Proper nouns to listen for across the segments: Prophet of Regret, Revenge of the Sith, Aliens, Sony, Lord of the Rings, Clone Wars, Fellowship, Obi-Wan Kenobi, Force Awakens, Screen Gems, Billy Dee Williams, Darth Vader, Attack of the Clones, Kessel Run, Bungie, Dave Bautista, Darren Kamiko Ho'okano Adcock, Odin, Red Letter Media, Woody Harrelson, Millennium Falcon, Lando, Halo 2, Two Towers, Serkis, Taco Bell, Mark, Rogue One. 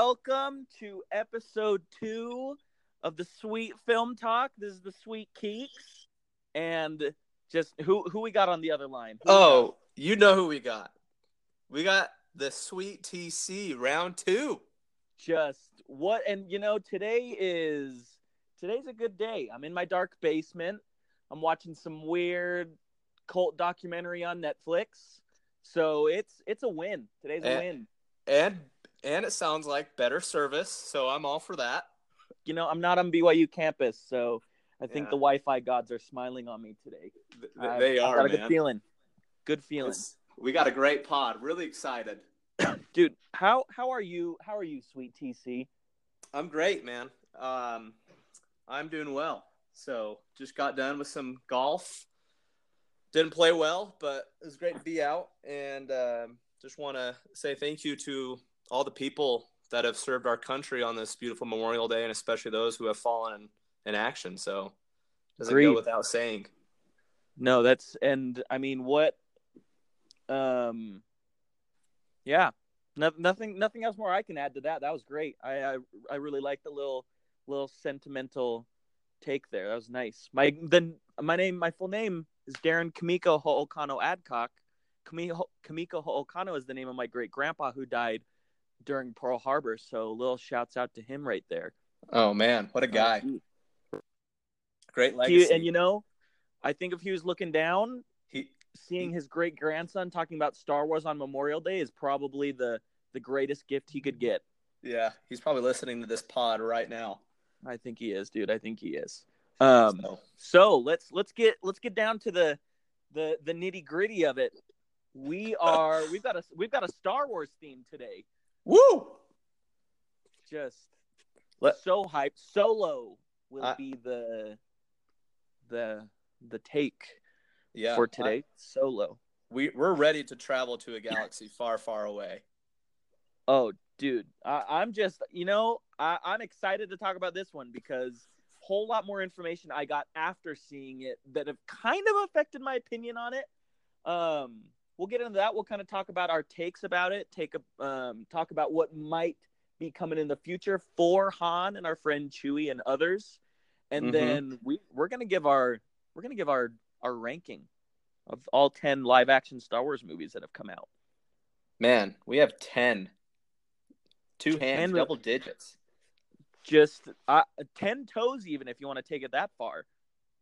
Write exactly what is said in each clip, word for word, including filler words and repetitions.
Welcome to episode two of the Sweet Film Talk. This is the Sweet Keeks. And just who who we got on the other line? Who oh, you know who we got. We got the Sweet T C round two. Just what and you know, today is today's a good day. I'm in my dark basement. I'm watching some weird cult documentary on Netflix. So it's it's a win. Today's a and, win. And and it sounds like better service, so I'm all for that. You know, I'm not on B Y U campus, so I think yeah. the Wi-Fi gods are smiling on me today. They, they I've, are, I've got a man. Good feeling. Good feeling. It's, we got a great pod. Really excited. Dude, how how are you? How are you, Sweet T C? I'm great, man. Um, I'm doing well. So just got done with some golf. Didn't play well, but it was great to be out. And um, just want to say thank you to all the people that have served our country on this beautiful Memorial Day, and especially those who have fallen in, in action. So it doesn't Agreed. go without saying. No, that's – and, I mean, what – um, yeah, no, nothing nothing else more I can add to that. That was great. I, I, I really liked the little little sentimental take there. That was nice. My then my name my full name is Darren Kamiko Ho'okano Adcock. Kamiko Ho'okano is the name of my great grandpa who died during Pearl Harbor, so little shouts out to him right there. Oh man, what a guy! Uh, great legacy. He, and you know, I think if he was looking down, he, seeing he, his great grandson talking about Star Wars on Memorial Day is probably the the greatest gift he could get. Yeah, he's probably listening to this pod right now. I think he is, dude. I think he is. Um, so. so let's let's get let's get down to the the the nitty gritty of it. We are we've got a we've got a Star Wars theme today. Woo! Just Let, so hyped. Solo will I, be the the the take yeah, for today. I, Solo. We we're ready to travel to a galaxy far, far away. Oh, dude, I, I'm just you know I, I'm excited to talk about this one because a whole lot more information I got after seeing it that have kind of affected my opinion on it. Um. We'll get into that. We'll kind of talk about our takes about it. Take a um, talk about what might be coming in the future for Han and our friend Chewie and others, and mm-hmm. then we we're gonna give our we're gonna give our our ranking of all ten live action Star Wars movies that have come out. Man, we have ten, two hands, double digits. Just uh, ten toes, even if you want to take it that far.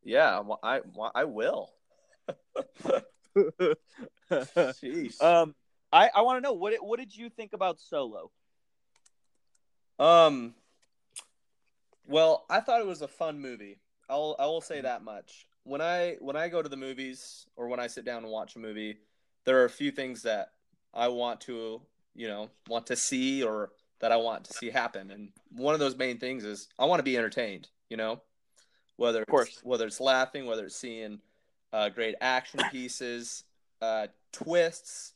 Yeah, well, I well, I will. Jeez. Um, I, I want to know what what did you think about Solo? Um, well, I thought it was a fun movie. I'll I will say that much. When I when I go to the movies or when I sit down and watch a movie, there are a few things that I want to you know want to see or that I want to see happen, and one of those main things is I want to be entertained. You know, whether of course it's, whether it's laughing, whether it's seeing. Uh, great action pieces, uh, twists,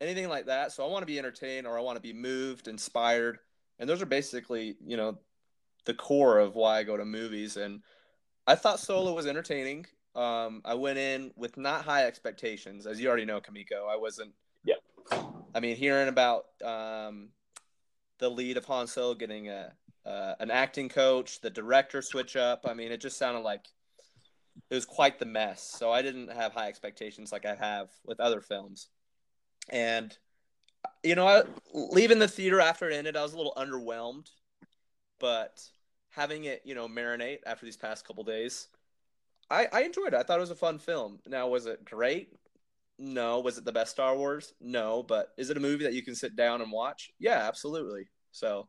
anything like that. So I want to be entertained or I want to be moved, inspired. And those are basically, you know, the core of why I go to movies. And I thought Solo was entertaining. Um, I went in with not high expectations. As you already know, Kamiko, I wasn't. Yeah. I mean, hearing about um, the lead of Han Solo getting a uh, an acting coach, the director switch up. I mean, it just sounded like it was quite the mess, so I didn't have high expectations like I have with other films. And, you know, I, leaving the theater after it ended, I was a little underwhelmed. But having it, you know, marinate after these past couple days, I, I enjoyed it. I thought it was a fun film. Now, was it great? No. Was it the best Star Wars? No. But is it a movie that you can sit down and watch? Yeah, absolutely. So,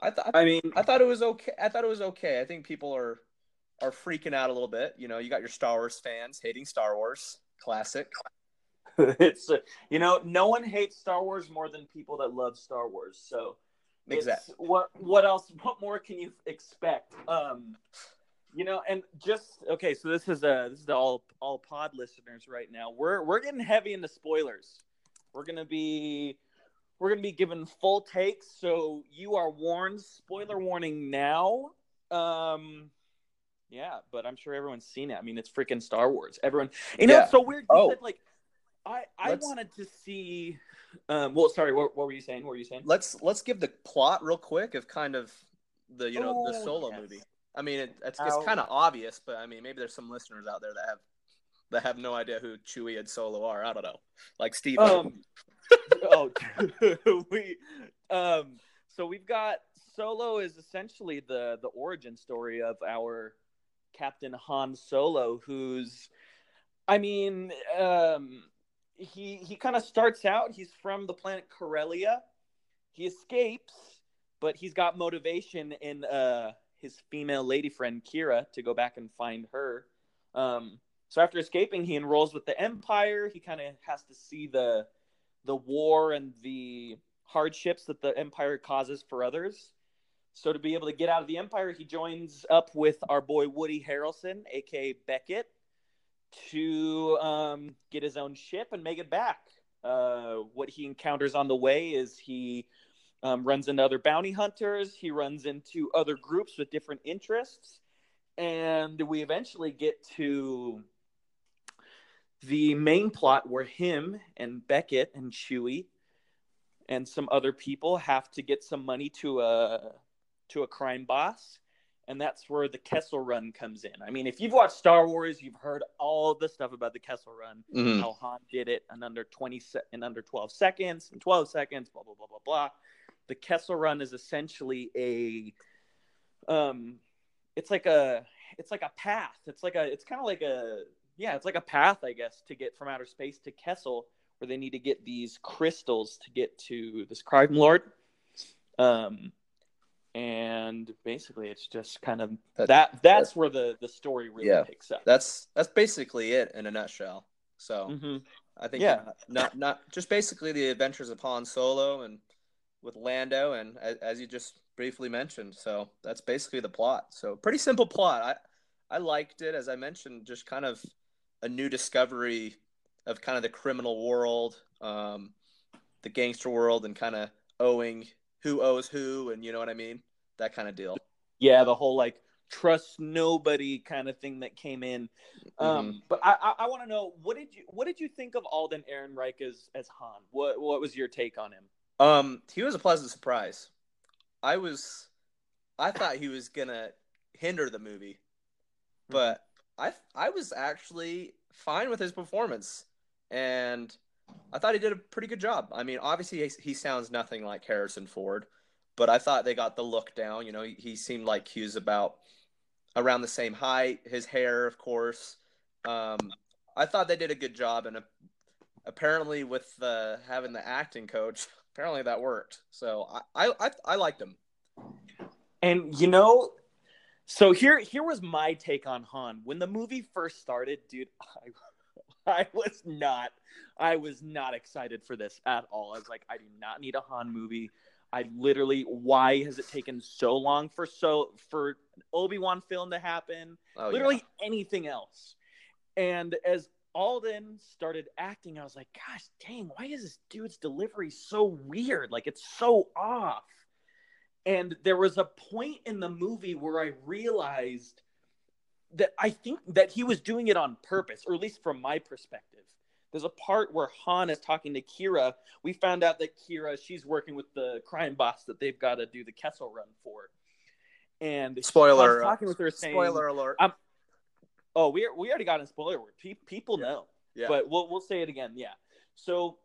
I thought. I mean, I thought it was okay. I thought it was okay. I think people are. are freaking out a little bit. You know, you got your Star Wars fans hating Star Wars. Classic. It's, uh, you know, no one hates Star Wars more than people that love Star Wars. So exactly. what, what else, what more can you expect? Um, you know, and just, okay. So this is a, this is the all, all pod listeners right now. We're, we're getting heavy into spoilers. We're going to be, we're going to be given full takes. So you are warned, spoiler warning now. Um, Yeah, but I'm sure everyone's seen it. I mean, it's freaking Star Wars. Everyone, you know, yeah. It's so weird. You oh. said, like, I, I wanted to see Um, well, sorry, what, what were you saying? What were you saying? Let's let's give the plot real quick of kind of the you know oh, the Solo yes. movie. I mean, it, it's, it's kind of obvious, but I mean, maybe there's some listeners out there that have that have no idea who Chewie and Solo are. I don't know, like Steve. Um, oh, we. Um, so we've got Solo is essentially the the origin story of our Captain Han Solo, who's, I mean, um, he he kind of starts out. He's from the planet Corellia. He escapes, but he's got motivation in uh. his female lady friend, Kira, to go back and find her. Um, so after escaping, he enrolls with the Empire. He kind of has to see the the war and the hardships that the Empire causes for others. So to be able to get out of the Empire, he joins up with our boy Woody Harrelson, a k a. Beckett, to um, get his own ship and make it back. Uh, what he encounters on the way is he... Um, runs into other bounty hunters. He runs into other groups with different interests. And we eventually get to the main plot where him and Beckett and Chewie and some other people have to get some money to a, to a crime boss. And that's where the Kessel Run comes in. I mean, if you've watched Star Wars, you've heard all the stuff about the Kessel Run. Mm-hmm. How Han did it in under twenty, se- in under twelve seconds, in twelve seconds, blah, blah, blah, blah, blah. The Kessel Run is essentially a, um, it's like a, it's like a path. It's like a, it's kind of like a, yeah, it's like a path, I guess, to get from outer space to Kessel, where they need to get these crystals to get to this crime lord. Um, and basically, it's just kind of that. that that's that, where the, the story really yeah, picks up. That's that's basically it in a nutshell. So mm-hmm. I think yeah, not not just basically the adventures of Han Solo and. With Lando, and as you just briefly mentioned, so that's basically the plot. So pretty simple plot. I, I liked it, as I mentioned, just kind of a new discovery of kind of the criminal world, um, the gangster world, and kind of owing who owes who, and you know what I mean, that kind of deal. Yeah, the whole like trust nobody kind of thing that came in. Mm-hmm. Um, but I, I, I want to know what did you what did you think of Alden Ehrenreich as as Han? What what was your take on him? Um, he was a pleasant surprise. I was, I thought he was gonna hinder the movie, but I, I was actually fine with his performance, and I thought he did a pretty good job. I mean, obviously he, he sounds nothing like Harrison Ford, but I thought they got the look down. You know, he, he seemed like he was about around the same height. His hair, of course. Um, I thought they did a good job, and a, apparently with uh, having the acting coach. Apparently that worked, so I, I I liked him. And you know, so here here was my take on Han when the movie first started, dude. I, I was not I was not excited for this at all. I was like, I do not need a Han movie. I literally, why has it taken so long for so for Obi-Wan film to happen? Oh, literally yeah. Anything else. And as Alden started acting, I was like, gosh dang, why is this dude's delivery so weird? Like, it's so off. And there was a point in the movie where I realized that I think that he was doing it on purpose, or at least from my perspective. There's a part where Han is talking to Kira. We found out that Kira, she's working with the crime boss that they've got to do the Kessel Run for. And spoiler, I was talking with her saying, spoiler alert. I'm, Oh, we we already got a spoiler word. Pe- people yeah. know, yeah. But we'll we'll say it again. Yeah. So,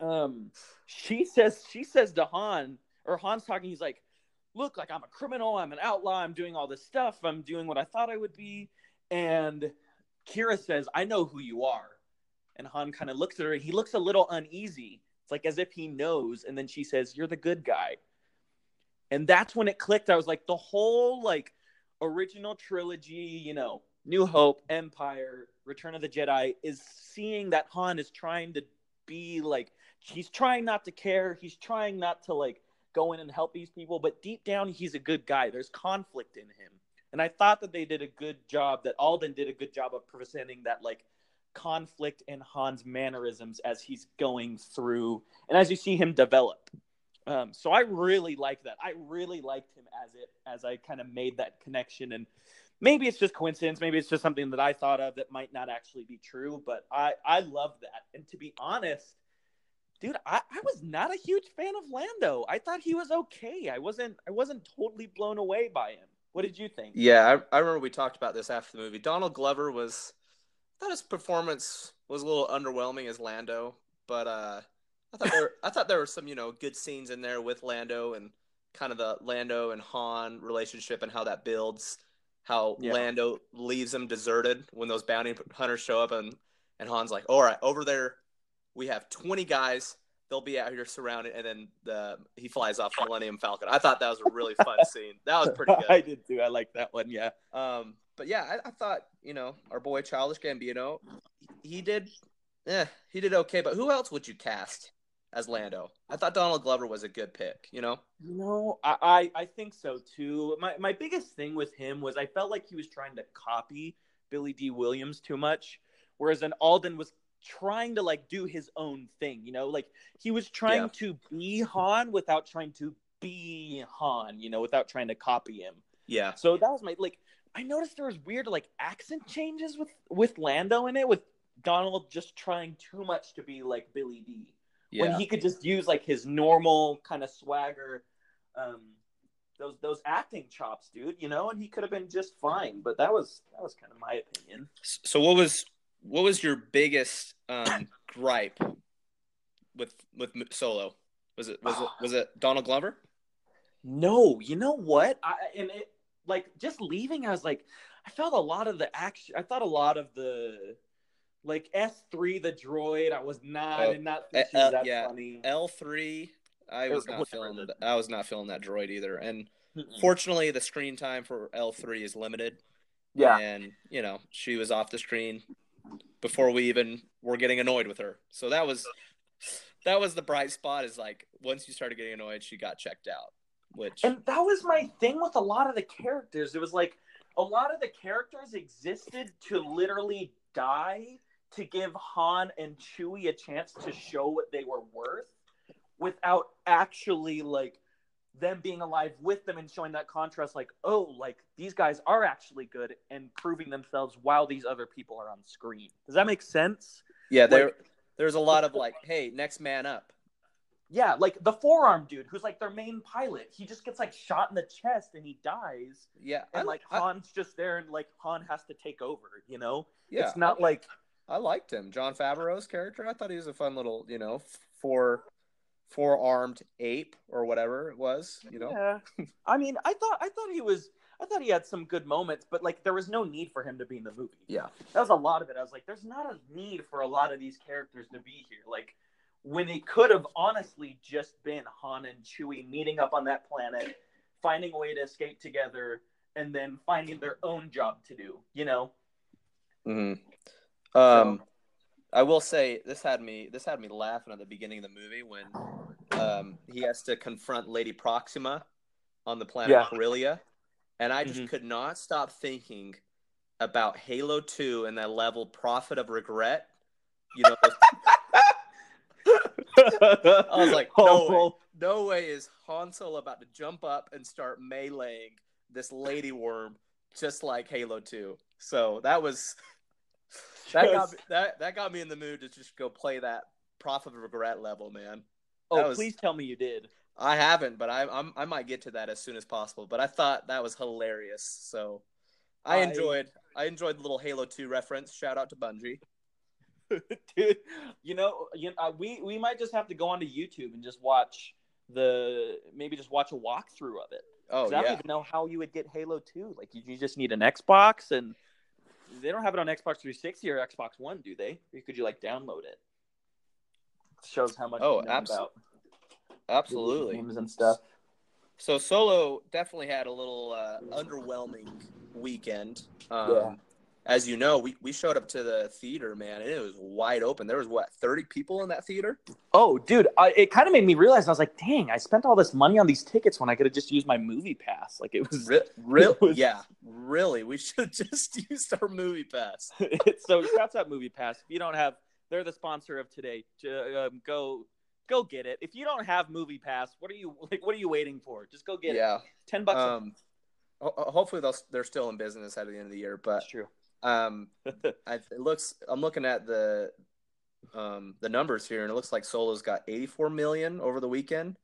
um, she says she says to Han, or Han's talking. He's like, "Look, like I'm a criminal. I'm an outlaw. I'm doing all this stuff. I'm doing what I thought I would be." And Kira says, "I know who you are." And Han kind of looks at her. He looks a little uneasy. It's like as if he knows. And then she says, "You're the good guy." And that's when it clicked. I was like, the whole like original trilogy, you know. New Hope, Empire, Return of the Jedi is seeing that Han is trying to be like, he's trying not to care. He's trying not to like go in and help these people. But deep down, he's a good guy. There's conflict in him. And I thought that they did a good job, that Alden did a good job of presenting that like conflict in Han's mannerisms as he's going through and as you see him develop. Um, so I really liked that. I really liked him as it, as I kind of made that connection. And maybe it's just coincidence. Maybe it's just something that I thought of that might not actually be true. But I, I love that. And to be honest, dude, I, I was not a huge fan of Lando. I thought he was okay. I wasn't I wasn't totally blown away by him. What did you think? Yeah, I, I remember we talked about this after the movie. Donald Glover was, I thought his performance was a little underwhelming as Lando, but uh, I thought there, I thought there were some, you know, good scenes in there with Lando and kind of the Lando and Han relationship and how that builds, how yeah. Lando leaves him deserted when those bounty hunters show up and, and Han's like, all right, over there, we have twenty guys. They'll be out here surrounded, and then the he flies off the Millennium Falcon. I thought that was a really fun scene. That was pretty good. I did too. I liked that one, yeah. Um, but yeah, I, I thought, you know, our boy Childish Gambino, he did eh, he did okay, but who else would you cast as Lando? I thought Donald Glover was a good pick, you know? No, I, I, I think so too. My my biggest thing with him was I felt like he was trying to copy Billy Dee Williams too much, whereas an Alden was trying to like do his own thing, you know, like he was trying yeah. to be Han without trying to be Han, you know, without trying to copy him. Yeah. So that was my, like, I noticed there was weird like accent changes with, with Lando in it, with Donald just trying too much to be like Billy Dee. Yeah. When he could just use like his normal kind of swagger, um, those those acting chops, dude, you know, and he could have been just fine. But that was that was kind of my opinion. So what was What was your biggest um, gripe with with Solo? Was it was it was it Donald Glover? No, you know what? I, and it like just leaving, I was like, I felt a lot of the action. I thought a lot of the like S three, the droid. I was not. Oh, I did not think she was uh, that yeah. funny. L three. I was, was not feeling. That, I was not feeling that droid either. And fortunately, the screen time for L three is limited. Yeah, and you know she was off the screen before we even were getting annoyed with her. So that was that was the bright spot, is like once you started getting annoyed, she got checked out. Which And that was my thing with a lot of the characters. It was like a lot of the characters existed to literally die to give Han and Chewie a chance to show what they were worth without actually like them being alive with them and showing that contrast, like, oh, like these guys are actually good and proving themselves while these other people are on screen. Does that make sense? Yeah, there, like, there's a lot of like, hey, next man up. Yeah, like the forearm dude who's like their main pilot. He just gets like shot in the chest and he dies. Yeah, and I, like I, Han's just there and like Han has to take over. You know, yeah, it's not I, like I liked him, Jon Favreau's character. I thought he was a fun little, you know, for. four-armed ape or whatever it was, you know. Yeah. I mean, I thought I thought he was I thought he had some good moments, but like there was no need for him to be in the movie. Yeah. That was a lot of it. I was like, there's not a need for a lot of these characters to be here. Like when it could have honestly just been Han and Chewie meeting up on that planet, finding a way to escape together, and then finding their own job to do, you know. Mm-hmm. Um so. I will say this had me this had me laughing at the beginning of the movie when um, he has to confront Lady Proxima on the planet yeah. Corellia, and I just mm-hmm. could not stop thinking about Halo two and that level Prophet of Regret. You know, I was like, no way, no way is Han Solo about to jump up and start meleeing this lady worm just like Halo two. So that was. That got, me, that, that got me in the mood to just go play that Prophet of Regret level, man. That oh, was, please tell me you did. I haven't, but I I'm, I might get to that as soon as possible. But I thought that was hilarious, so I, I enjoyed I enjoyed the little Halo two reference. Shout out to Bungie, dude. You know, you know, uh, we we might just have to go onto YouTube and just watch the maybe just watch a walkthrough of it. Oh yeah. I don't even know how you would get Halo two. Like you, you just need an Xbox and. They don't have it on Xbox three sixty or Xbox One, do they? Or could you, like, download it? It shows how much oh, you know abso- about absolutely. Games and stuff. So Solo definitely had a little uh, underwhelming weekend. Um, yeah. As you know, we, we showed up to the theater, man, and it was wide open. There was, what, thirty people in that theater? Oh, dude, I, it kind of made me realize. I was like, dang, I spent all this money on these tickets when I could have just used my movie pass. Like, it was... Re- really? It was... Yeah, really. We should have just used our movie pass. So, shouts out movie pass. If you don't have... They're the sponsor of today. Uh, go go get it. If you don't have movie pass, what are you like? What are you waiting for? Just go get yeah. it. Ten bucks. Um, hopefully, they're still in business at the end of the year, but... That's true. Um, I, it looks. I'm looking at the um, the numbers here, and it looks like Solo's got eighty-four million over the weekend.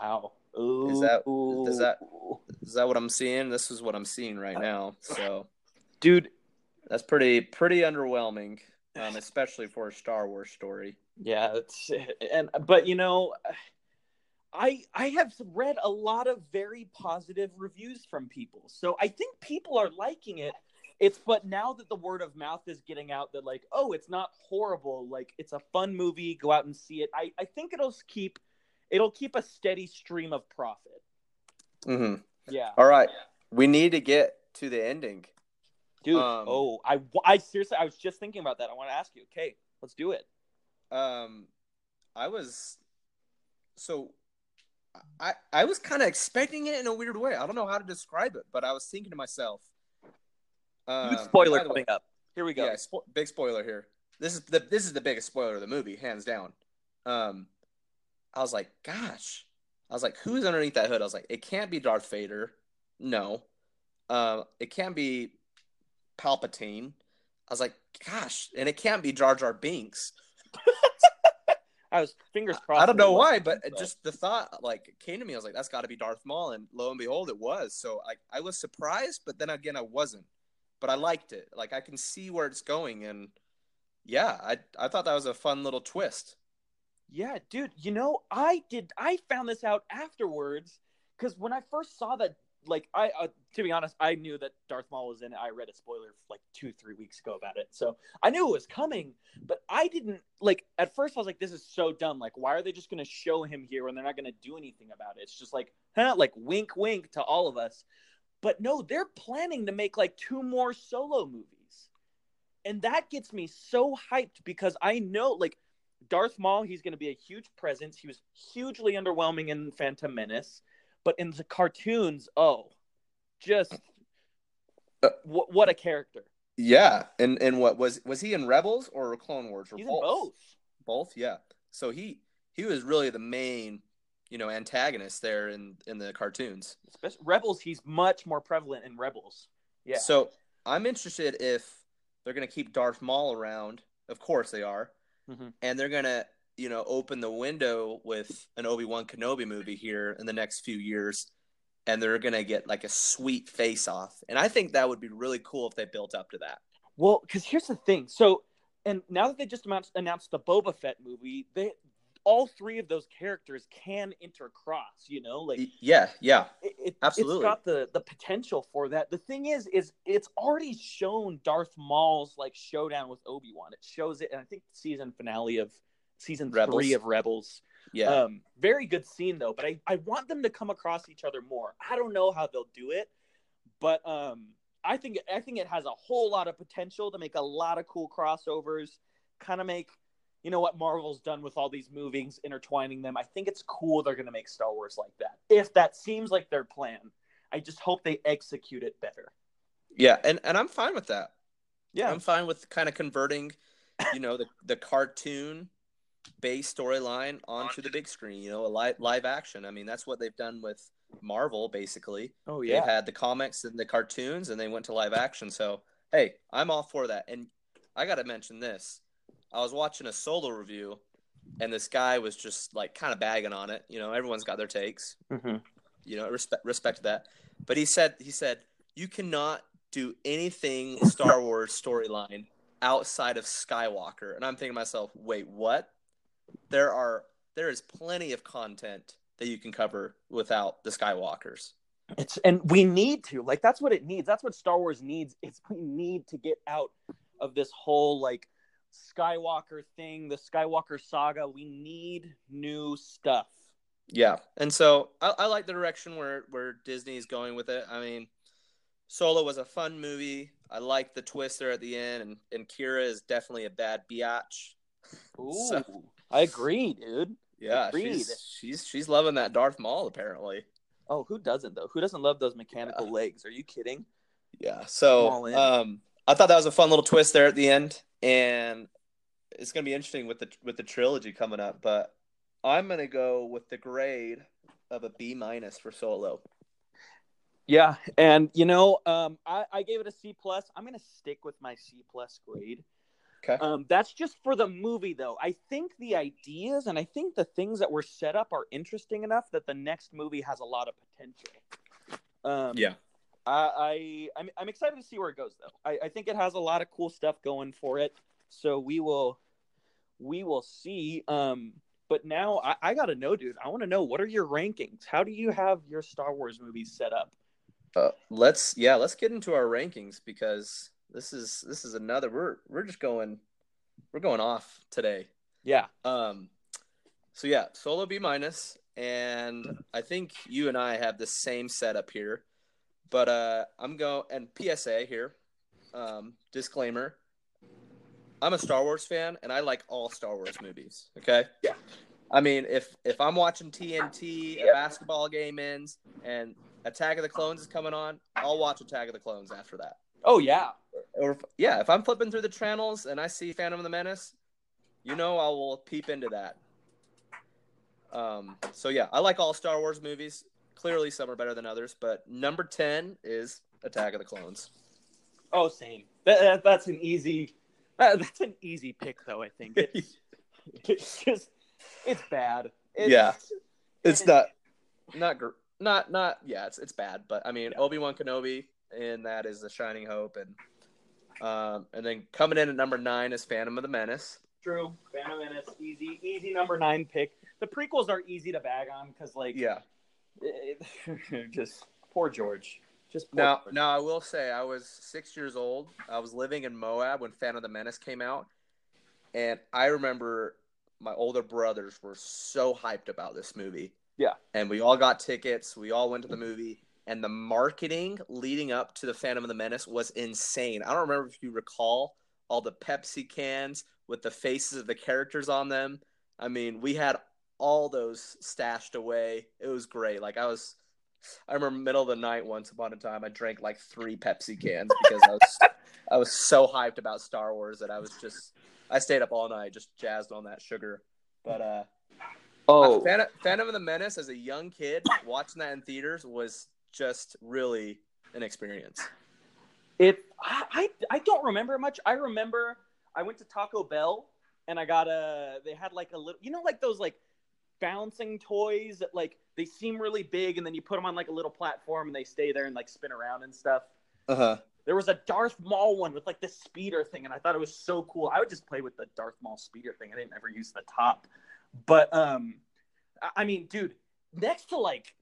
Wow. Ooh. Is that is that is that what I'm seeing? This is what I'm seeing right now. So, dude, that's pretty pretty underwhelming, um, especially for a Star Wars story. Yeah, that's and but you know, I I have read a lot of very positive reviews from people, so I think people are liking it. It's but now that the word of mouth is getting out that like, oh, it's not horrible. Like, it's a fun movie. Go out and see it. I I think it'll keep. It'll keep a steady stream of profit. Mm-hmm. Yeah. All right. Yeah. We need to get to the ending. Dude. Um, oh, I, I seriously, I was just thinking about that. I want to ask you. Okay, let's do it. Um, I was, so I, I was kind of expecting it in a weird way. I don't know how to describe it, but I was thinking to myself. Um, spoiler coming way, up. Here we go. Yeah, spo- big spoiler here. This is the, this is the biggest spoiler of the movie, hands down. Um, I was like, gosh, I was like, who's underneath that hood? I was like, it can't be Darth Vader. No. Uh, it can't be Palpatine. I was like, gosh, and it can't be Jar Jar Binks. I was fingers crossed. I don't know why, but it just the thought like came to me. I was like, that's got to be Darth Maul. And lo and behold, it was. So I, I was surprised, but then again, I wasn't. But I liked it. Like, I can see where it's going. And yeah, I I thought that was a fun little twist. Yeah, dude, you know, I did. I found this out afterwards because when I first saw that, like, I, uh, to be honest, I knew that Darth Maul was in it. I read a spoiler like two, three weeks ago about it. So I knew it was coming, but I didn't, like, at first I was like, this is so dumb. Like, why are they just going to show him here when they're not going to do anything about it? It's just like, huh, like, wink, wink to all of us. But no, they're planning to make like two more Solo movies. And that gets me so hyped because I know, like, Darth Maul, he's going to be a huge presence. He was hugely underwhelming in Phantom Menace, but in the cartoons, oh, just uh, w- what a character! Yeah, and and what was was he in Rebels or Clone Wars? Or he's both? in both. Both, yeah. So he he was really the main, you know, antagonist there in in the cartoons. Especially Rebels, he's much more prevalent in Rebels. Yeah. So I'm interested if they're going to keep Darth Maul around. Of course they are. Mm-hmm. And they're going to, you know, open the window with an Obi-Wan Kenobi movie here in the next few years. And they're going to get like a sweet face-off. And I think that would be really cool if they built up to that. Well, because here's the thing. So, and now that they just announced the Boba Fett movie, they all three of those characters can intercross, you know? like Yeah, yeah, it, it, absolutely. It's got the, the potential for that. The thing is, is it's already shown Darth Maul's, like, showdown with Obi-Wan. It shows it, and I think the season finale of season Rebels. three of Rebels. Yeah. Um, very good scene, though, but I, I want them to come across each other more. I don't know how they'll do it, but um, I think I think it has a whole lot of potential to make a lot of cool crossovers, kind of make... You know what Marvel's done with all these movies, intertwining them. I think it's cool they're going to make Star Wars like that. If that seems like their plan, I just hope they execute it better. Yeah, and, and I'm fine with that. Yeah, I'm fine with kind of converting, you know, the, the cartoon-based storyline onto the big screen, you know, a live, live action. I mean, that's what they've done with Marvel, basically. Oh, yeah. They've had the comics and the cartoons, and they went to live action. So, hey, I'm all for that. And I got to mention this. I was watching a Solo review, and this guy was just, like, kind of bagging on it. You know, everyone's got their takes. Mm-hmm. You know, respect respect that. But he said, he said, you cannot do anything Star Wars storyline outside of Skywalker. And I'm thinking to myself, wait, what? There are there is plenty of content that you can cover without the Skywalkers. It's and we need to. Like, that's what it needs. That's what Star Wars needs. It's we need to get out of this whole, like, Skywalker thing, the Skywalker saga. We need new stuff. Yeah, and so I, I like the direction where where Disney is going with it. I mean, Solo was a fun movie. I like the twist there at the end, and, and Kira is definitely a bad biatch. Ooh, so, I agree, dude. Yeah, Agreed. she's she's she's loving that Darth Maul apparently. Oh, who doesn't though? Who doesn't love those mechanical yeah. legs? Are you kidding? Yeah. So, um, I thought that was a fun little twist there at the end. And it's going to be interesting with the with the trilogy coming up, but I'm going to go with the grade of a B minus for Solo. Yeah, and you know, um, I, I gave it a C plus. I'm going to stick with my C plus grade. Okay. Um, that's just for the movie, though. I think the ideas and I think the things that were set up are interesting enough that the next movie has a lot of potential. Um, yeah. I, I I'm, I'm excited to see where it goes, though. I, I think it has a lot of cool stuff going for it. So we will we will see. Um, but now I, I got to know, dude. I want to know, what are your rankings? How do you have your Star Wars movies set up? Uh, let's yeah, let's get into our rankings, because this is this is another we're we're just going we're going off today. Yeah. Um. So yeah, Solo B minus, and I think you and I have the same setup here. But uh, I'm going, and P S A here, um, disclaimer, I'm a Star Wars fan, and I like all Star Wars movies, okay? Yeah. I mean, if, if I'm watching T N T, yeah. a basketball game ends, and Attack of the Clones is coming on, I'll watch Attack of the Clones after that. Oh, yeah. Or, or yeah, if I'm flipping through the channels and I see Phantom of the Menace, you know I will peep into that. Um. So, yeah, I like all Star Wars movies. Clearly, some are better than others, but number ten is Attack of the Clones. Oh, same. That, that, that's an easy. That, that's an easy pick, though. I think it's, it's just it's bad. It's, yeah, it's it, not not not not. Yeah, it's it's bad. But I mean, yeah. Obi-Wan Kenobi, and that is The Shining Hope, and um, and then coming in at number nine is Phantom of the Menace. True, Phantom Menace, easy, easy number nine pick. The prequels are easy to bag on because, like, yeah. It, it, just poor George. Just poor now, George. Now I will say I was six years old. I was living in Moab when Phantom of the Menace came out, and I remember my older brothers were so hyped about this movie. Yeah, and we all got tickets. We all went to the movie, and the marketing leading up to the Phantom of the Menace was insane. I don't remember if you recall all the Pepsi cans with the faces of the characters on them. I mean, we had all those stashed away. It was great. Like, I was, I remember middle of the night once upon a time, I drank like three Pepsi cans because I was, I was so hyped about Star Wars that I was just, I stayed up all night just jazzed on that sugar. But, uh, oh, Phantom, Phantom of the Menace as a young kid watching that in theaters was just really an experience. It, I, I, I don't remember much. I remember I went to Taco Bell and I got a, they had like a little, you know, like those like, bouncing toys that like they seem really big and then you put them on like a little platform and they stay there and like spin around and stuff. Uh-huh. There was a Darth Maul one with like this speeder thing, and I thought it was so cool. I would just play with the Darth Maul speeder thing. I didn't ever use the top, but um I mean, dude, next to like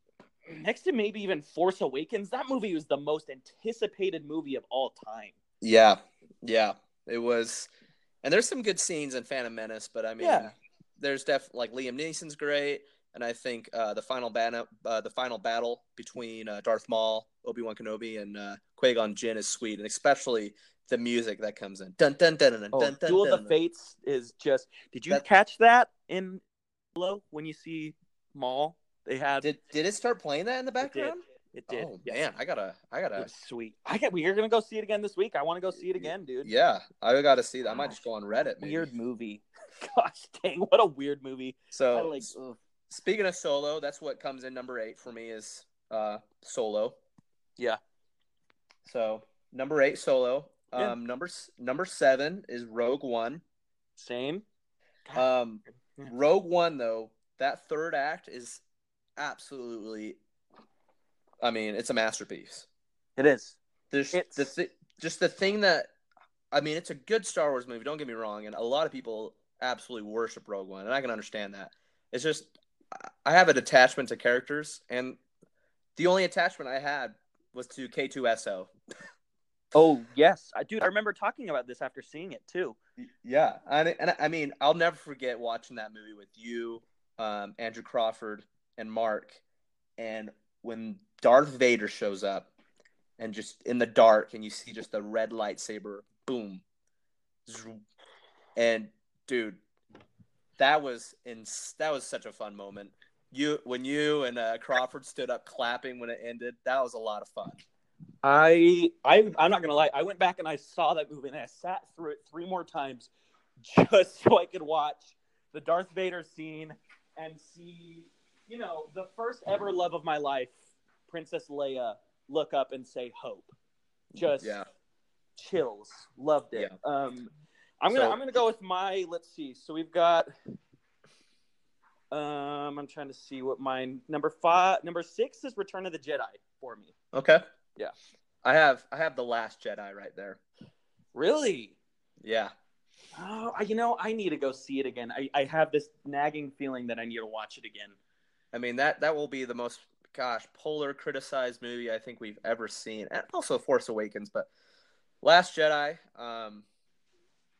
next to maybe even Force Awakens, that movie was the most anticipated movie of all time. Yeah, yeah, it was. And there's some good scenes in Phantom Menace, but I mean, yeah. There's def like Liam Neeson's great, and I think uh, the final battle, uh, the final battle between uh, Darth Maul, Obi-Wan Kenobi, and uh, Qui-Gon Jinn is sweet, and especially the music that comes in. Dun dun dun dun dun. Oh, dun, dun, Duel dun, of the dun. Fates is just. Did you that... catch that in Halo when you see Maul? They had did did it start playing that in the background? It did. It did. Oh yes. Man, I gotta, I gotta. It was sweet. I got. We're gonna go see it again this week. I want to go see it again, dude. Yeah, I gotta see that. I might just go on Reddit. Maybe. Weird movie. Gosh dang, what a weird movie. So I like, speaking of Solo, that's what comes in number eight for me is uh, Solo. Yeah. So number eight, Solo. Yeah. Um, number number seven is Rogue One. Same. Um, Rogue One, though, that third act is absolutely, I mean, it's a masterpiece. It is. There's the th- just the thing that, I mean, it's a good Star Wars movie, don't get me wrong, and a lot of people absolutely worship Rogue One, and I can understand that. It's just, I have a detachment to characters, and the only attachment I had was to K two S O. Oh, yes. I, dude, I remember talking about this after seeing it, too. Yeah. And, and I mean, I'll never forget watching that movie with you, um, Andrew Crawford, and Mark. And when Darth Vader shows up, and just in the dark, and you see just the red lightsaber, boom. And dude, that was in, that was such a fun moment. You when you and uh, Crawford stood up clapping when it ended, that was a lot of fun. I I I'm not gonna lie. I went back and I saw that movie and I sat through it three more times just so I could watch the Darth Vader scene and see, you know, the first ever love of my life, Princess Leia, look up and say "Hope." Just yeah. Chills. Loved it. Yeah. Um. I'm gonna so, I'm gonna go with my. Let's see. So we've got. Um, I'm trying to see what mine number five, number six is Return of the Jedi for me. Okay. Yeah. I have I have the Last Jedi right there. Really? Yeah. Oh, I, you know, I need to go see it again. I, I have this nagging feeling that I need to watch it again. I mean, that, that will be the most, gosh, polar criticized movie I think we've ever seen. And also Force Awakens, but Last Jedi, um,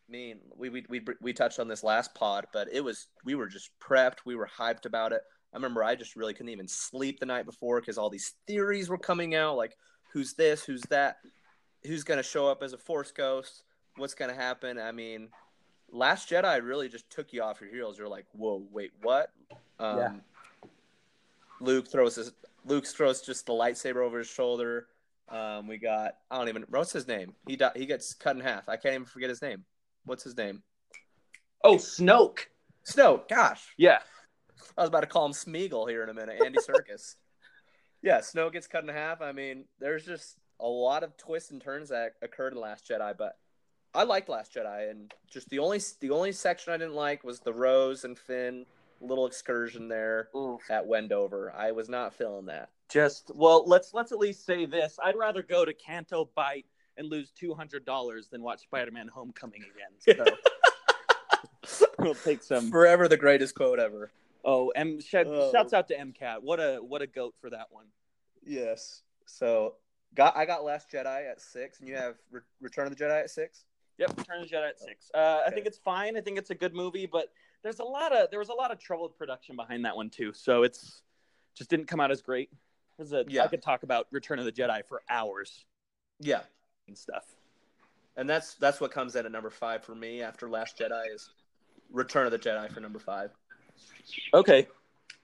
I mean, we, we, we, we touched on this last pod, but it was, we were just prepped. We were hyped about it. I remember I just really couldn't even sleep the night before because all these theories were coming out. Like, who's this? Who's that? Who's going to show up as a Force ghost? What's going to happen? I mean, Last Jedi really just took you off your heels. You're like, whoa, wait, what? Um, yeah. Luke throws his, Luke throws just the lightsaber over his shoulder. Um, we got, I don't even, what's his name? He di- He gets cut in half. I can't even forget his name. What's his name? Oh, Snoke. Snoke, gosh. Yeah. I was about to call him Smeagol here in a minute. Andy Serkis. Yeah, Snoke gets cut in half. I mean, there's just a lot of twists and turns that occurred in Last Jedi, but I liked Last Jedi, and just the only the only section I didn't like was the Rose and Finn little excursion there. Oof. At Wendover. I was not feeling that. Just, well, let's let's at least say this. I'd rather go to Canto Bight and lose two hundred dollars than watch Spider-Man Homecoming again. So we'll take some. Forever the greatest quote ever. Oh, and sh- oh. Shouts out to MCAT. What a what a goat for that one. Yes. So got I got Last Jedi at six, and you have Re- Return of the Jedi at six? Yep, Return of the Jedi at six. Uh, okay. I think it's fine. I think it's a good movie, but there's a lot of there was a lot of troubled production behind that one too. So it's just didn't come out as great. A, yeah. I could talk about Return of the Jedi for hours. Yeah. And stuff. And that's that's what comes in at number five for me after Last Jedi is Return of the Jedi for number five. Okay.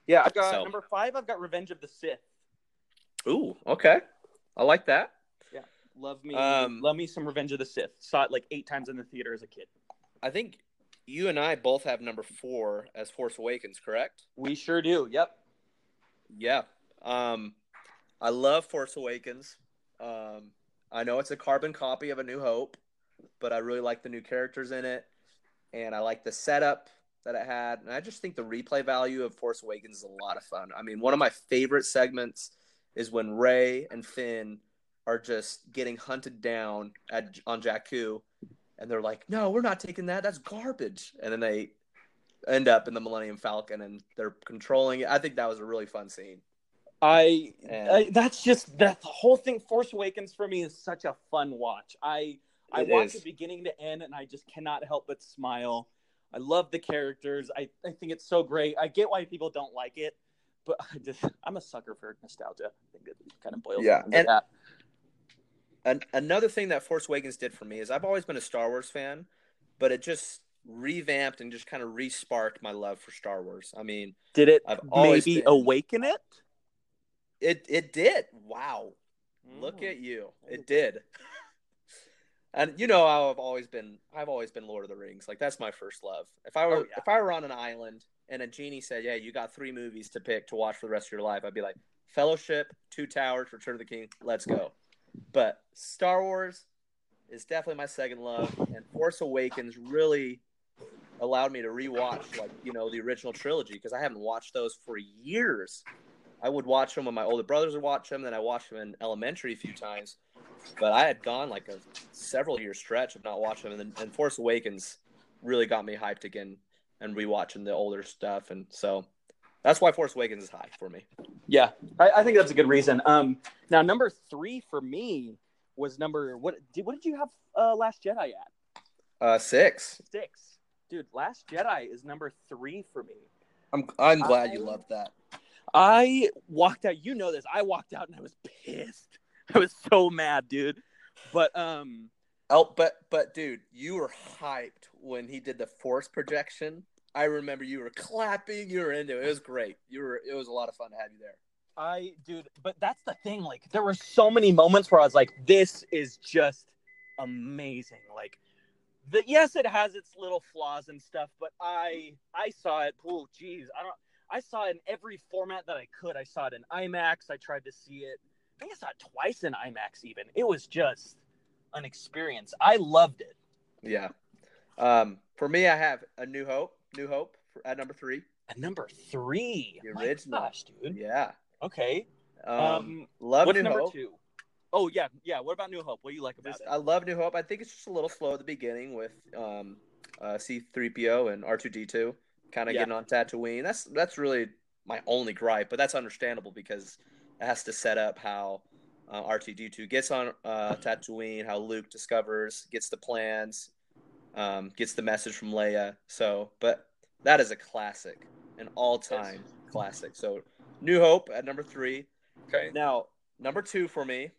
Yeah, I've got so. number five, I've got Revenge of the Sith. Ooh, okay. I like that. Yeah. Love me um, love me some Revenge of the Sith. Saw it like eight times in the theater as a kid. I think you and I both have number four as Force Awakens, correct? We sure do. Yep. Yeah. Um I love Force Awakens. Um I know it's a carbon copy of A New Hope, but I really like the new characters in it, and I like the setup that it had, and I just think the replay value of Force Awakens is a lot of fun. I mean, one of my favorite segments is when Rey and Finn are just getting hunted down at on Jakku, and they're like, no, we're not taking that. That's garbage. And then they end up in the Millennium Falcon, and they're controlling it. I think that was a really fun scene. I, I that's just that the whole thing. Force Awakens for me is such a fun watch. I I watch it beginning to end, and I just cannot help but smile. I love the characters. I, I think it's so great. I get why people don't like it, but I just I'm a sucker for nostalgia. I think it kind of boils yeah. down to and, that. And another thing that Force Awakens did for me is I've always been a Star Wars fan, but it just revamped and just kind of re-sparked my love for Star Wars. I mean, did it I've maybe been, awaken it? It it did. Wow. Mm. Look at you. It did. And you know how I've always been I've always been Lord of the Rings. Like, that's my first love. If I were oh, yeah. if I were on an island and a genie said, yeah, you got three movies to pick to watch for the rest of your life, I'd be like, Fellowship, Two Towers, Return of the King, let's go. But Star Wars is definitely my second love, and Force Awakens really allowed me to rewatch, like, you know, the original trilogy, because I haven't watched those for years. I would watch them when my older brothers would watch them. Then I watched them in elementary a few times, but I had gone like a several year stretch of not watching them. And, then, and Force Awakens really got me hyped again and rewatching the older stuff. And so that's why Force Awakens is high for me. Yeah, I, I think that's a good reason. Um, now number three for me was number what? Did, what did you have uh, Last Jedi at? Uh, six. Six, dude. Last Jedi is number three for me. I'm I'm glad I... you loved that. I walked out. You know this. I walked out and I was pissed. I was so mad, dude. But um, oh, but but dude, you were hyped when he did the Force projection. I remember you were clapping. You were into it. It was great. You were. It was a lot of fun to have you there. I, dude. But that's the thing. Like, there were so many moments where I was like, "This is just amazing." Like, the yes, it has its little flaws and stuff, but I, I saw it. Oh, geez, I don't. I saw it in every format that I could. I saw it in IMAX. I tried to see it. I think I saw it twice in IMAX even. It was just an experience. I loved it. Yeah. Um, for me, I have a New Hope. New Hope for, at number three. At number three. The original. My gosh, dude. Yeah. Okay. Um, um, love what's New number Hope. Two? Oh yeah, yeah. What about New Hope? What do you like about just, it? I love New Hope. I think it's just a little slow at the beginning with um, uh, C three P O and R two D two kind of yeah. getting on Tatooine. That's that's really my only gripe, but that's understandable because it has to set up how uh, R two D two gets on uh, Tatooine, how Luke discovers, gets the plans, um, gets the message from Leia. So, but that is a classic, an all-time yes. classic. So, New Hope at number three. Okay. Now, number two for me,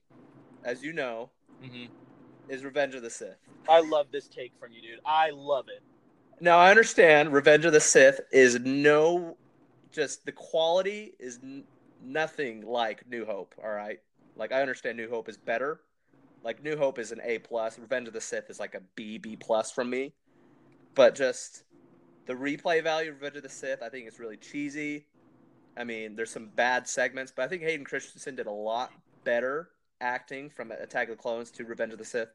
as you know, mm-hmm. is Revenge of the Sith. I love this take from you, dude. I love it. Now, I understand Revenge of the Sith is no, just the quality is n- nothing like New Hope, all right? Like, I understand New Hope is better. Like, New Hope is an A plus. Revenge of the Sith is like a B, B plus from me. But just the replay value of Revenge of the Sith, I think it's really cheesy. I mean, there's some bad segments, but I think Hayden Christensen did a lot better acting from Attack of the Clones to Revenge of the Sith.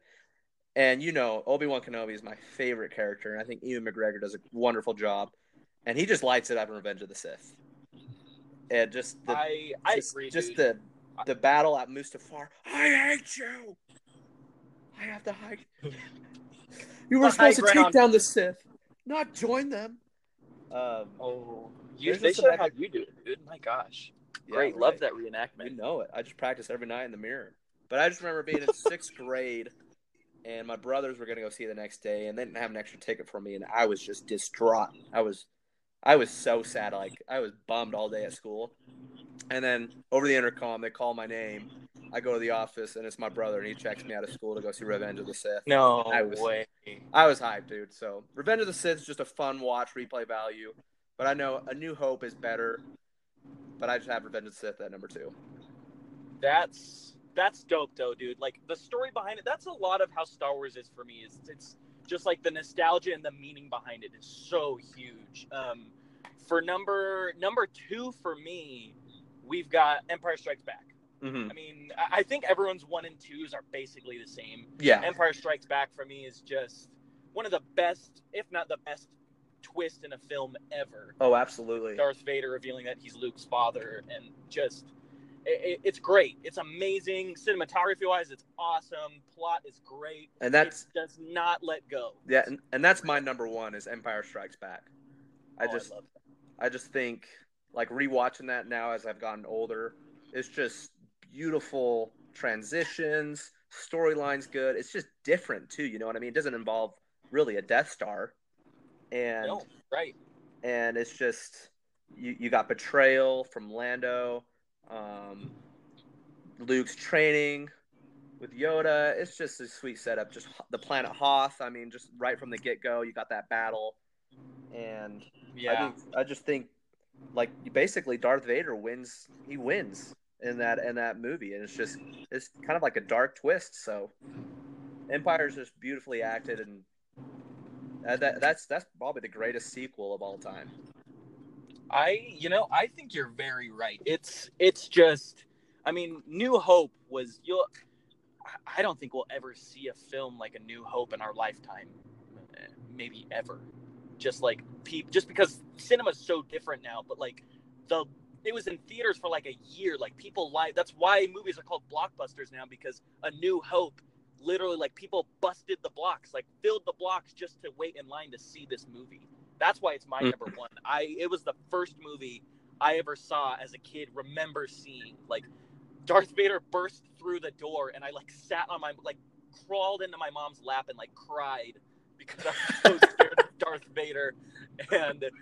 And, you know, Obi-Wan Kenobi is my favorite character, and I think Ewan McGregor does a wonderful job. And he just lights it up in Revenge of the Sith. And just the I, I just, agree, just the the battle at Mustafar. I hate you! I have to hide. You were supposed to take on down the Sith, not join them. Um, oh, you, they should have had you do it, dude. My gosh. Great. Yeah, right. Love that reenactment. You know it. I just practice every night in the mirror. But I just remember being in sixth grade, and my brothers were going to go see it the next day, and they didn't have an extra ticket for me, and I was just distraught. I was I was so sad. Like, I was bummed all day at school. And then over the intercom, they call my name. I go to the office, and it's my brother, and he checks me out of school to go see Revenge of the Sith. No I was, way. I was hyped, dude. So Revenge of the Sith is just a fun watch, replay value. But I know A New Hope is better. But I just have Revenge of the Sith at number two. That's that's dope, though, dude. Like, the story behind it, that's a lot of how Star Wars is for me. It's, it's just, like, the nostalgia and the meaning behind it is so huge. Um, for number number two for me, we've got Empire Strikes Back. Mm-hmm. I mean, I think everyone's one and twos are basically the same. Yeah. Empire Strikes Back for me is just one of the best, if not the best, twist in a film ever. Oh, absolutely. Darth Vader revealing that he's Luke's father, and just it, it's great. It's amazing. Cinematography wise, it's awesome. Plot is great. And that's it does not let go. Yeah, and, and that's my number one is Empire Strikes Back. I oh, just I, love that. I just think like rewatching that now as I've gotten older, it's just beautiful transitions, storyline's good. It's just different too, you know what I mean? It doesn't involve really a Death Star. And no, right, and it's just you, you got betrayal from Lando, um, Luke's training with Yoda. It's just a sweet setup. Just the planet Hoth. I mean, just right from the get go, you got that battle, and yeah, I, think, I just think like basically Darth Vader wins. He wins in that in that movie, and it's just it's kind of like a dark twist. So Empire's just beautifully acted and. Uh, that, that's that's probably the greatest sequel of all time. I, you know, I think you're very right. It's it's just, I mean, New Hope was, you'll, I don't think we'll ever see a film like A New Hope in our lifetime, maybe ever. Just like peep, just because cinema's so different now. But like the, it was in theaters for like a year. Like people like that's why movies are called blockbusters now, because A New Hope. Literally, like, people busted the blocks, like, filled the blocks just to wait in line to see this movie. That's why it's my number one. I It was the first movie I ever saw as a kid, remember seeing. Like, Darth Vader burst through the door, and I, like, sat on my, like, crawled into my mom's lap and, like, cried because I was so scared of Darth Vader. And it,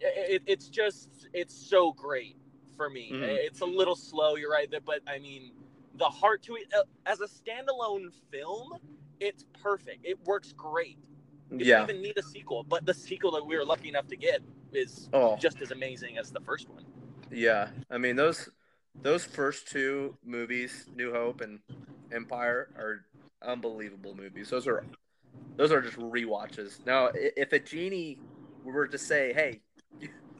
it, it's just, it's so great for me. Mm. It's a little slow, you're right, but, I mean... The heart to it, uh, as a standalone film, it's perfect. It works great. You yeah. don't even need a sequel, but the sequel that we were lucky enough to get is oh. just as amazing as the first one. Yeah, I mean those those first two movies, New Hope and Empire, are unbelievable movies. Those are those are just rewatches. Now, if a genie were to say, "Hey,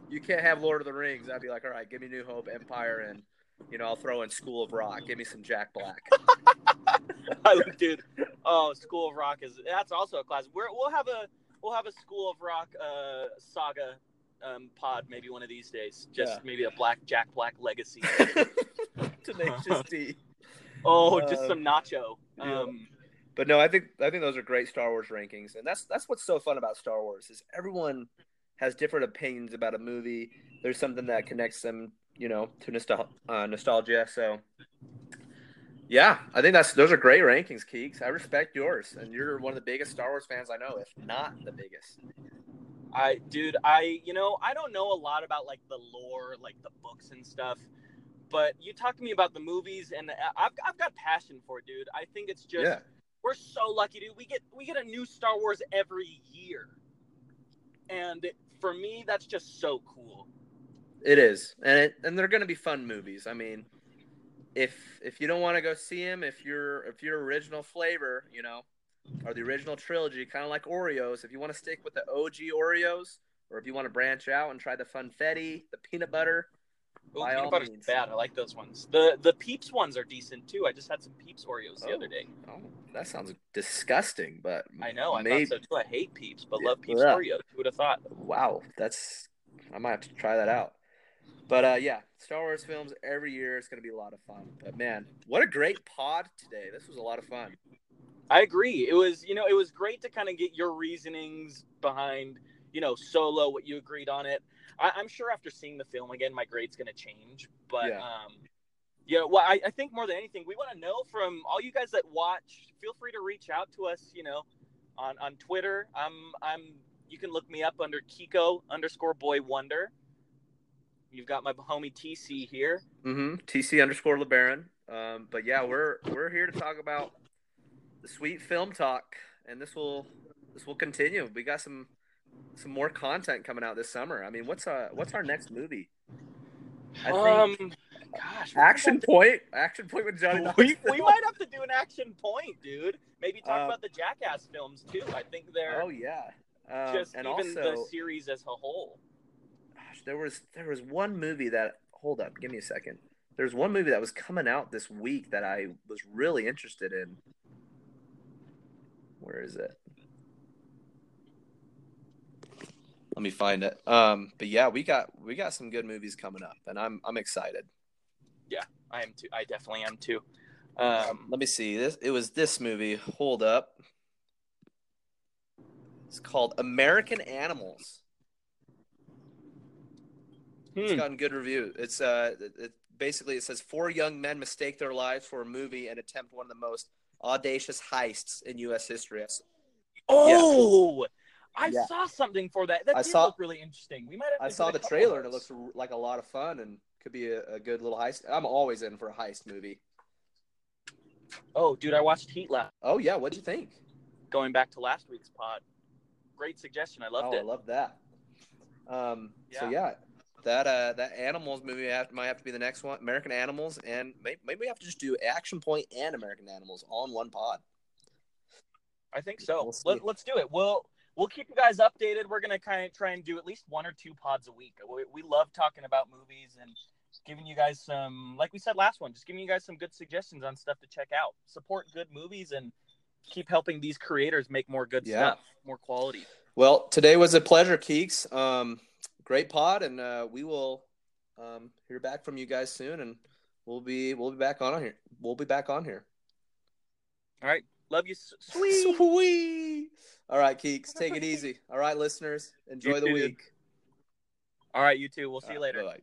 you can't have Lord of the Rings," I'd be like, "All right, give me New Hope, Empire, and." You know, I'll throw in School of Rock. Give me some Jack Black. I look, dude. Oh, School of Rock is that's also a classic. We're, we'll have a we'll have a School of Rock uh, saga um, pod maybe one of these days. Just yeah. maybe a Black Jack Black legacy. Tenacious D. Oh, um, just some nacho. Yeah. Um, but no, I think I think those are great Star Wars rankings, and that's that's what's so fun about Star Wars is everyone has different opinions about a movie. There's something that connects them, you know, to nostal- uh, nostalgia. So, yeah, I think that's those are great rankings, Keeks. I respect yours, and you're one of the biggest Star Wars fans I know, if not the biggest. I, dude, I, you know, I don't know a lot about like the lore, like the books and stuff. But you talk to me about the movies, and I've I've got passion for it, dude. I think it's just yeah. we're so lucky, dude. We get we get a new Star Wars every year, and for me, that's just so cool. It is, and it, and they're going to be fun movies. I mean, if if you don't want to go see them, if you're if you're original flavor, you know, or the original trilogy, kind of like Oreos. If you want to stick with the O G Oreos, or if you want to branch out and try the funfetti, the peanut butter. Ooh, peanut butter's means. Bad. I like those ones. The the Peeps ones are decent, too. I just had some Peeps Oreos the oh, other day. Oh, that sounds disgusting, but I know. I maybe. thought so, too. I hate Peeps, but love Peeps yeah. Oreos. Who would have thought? Wow. That's – I might have to try that out. But, uh, yeah, Star Wars films every year is going to be a lot of fun. But, man, what a great pod today. This was a lot of fun. I agree. It was – you know, it was great to kind of get your reasonings behind, you know, Solo, what you agreed on it. I'm sure after seeing the film again, my grade's going to change. But, yeah, um, yeah well, I, I think more than anything, we want to know from all you guys that watch, feel free to reach out to us, you know, on, on Twitter. I'm, I'm, you can look me up under Kiko underscore boy wonder. You've got my homie T C here. Mm-hmm. T C underscore LeBaron. Um, but yeah, we're, we're here to talk about the sweet film talk, and this will, this will continue. We got some, Some more content coming out this summer. I mean, what's uh what's our next movie? I um, think, gosh, Action Point. Do... Action Point with Johnny. We, we might have to do an Action Point, dude. Maybe talk uh, about the Jackass films too. I think they're. Oh yeah. Um, just and even also, the series as a whole. Gosh, there was there was one movie that hold up, give me a second. There's one movie that was coming out this week that I was really interested in. Where is it? Let me find it. Um, but yeah, we got we got some good movies coming up, and I'm I'm excited. Yeah, I am too. I definitely am too. Um, let me see. This it was this movie. Hold up. It's called American Animals. Hmm. It's gotten good review. It's uh, it, it basically it says four young men mistake their lives for a movie and attempt one of the most audacious heists in U S history. Oh. Yeah. I yeah. saw something for that. That I did saw, look really interesting. We might have I saw the trailer, and it looks like a lot of fun and could be a, a good little heist. I'm always in for a heist movie. Oh, dude, I watched Heat last. Oh, yeah. What'd you think? Going back to last week's pod. Great suggestion. I loved oh, it. I love that. Um, yeah. So, yeah, that uh, that Animals movie have, might have to be the next one. American Animals, and maybe, maybe we have to just do Action Point and American Animals all in one pod. I think so. We'll Let, let's do it. Well, We'll keep you guys updated. We're going to kind of try and do at least one or two pods a week. We, we love talking about movies and giving you guys some, like we said last one, just giving you guys some good suggestions on stuff to check out. Support good movies and keep helping these creators make more good yeah. stuff, more quality. Well, today was a pleasure, Keeks. Um, great pod, and uh, we will um, hear back from you guys soon, and we'll be we'll be back on here. We'll be back on here. All right. Love you. Sweet. Sweet. All right, Keeks. Take it easy. All right, listeners. Enjoy you the too. week. All right, you too. We'll see All you later. Bye-bye.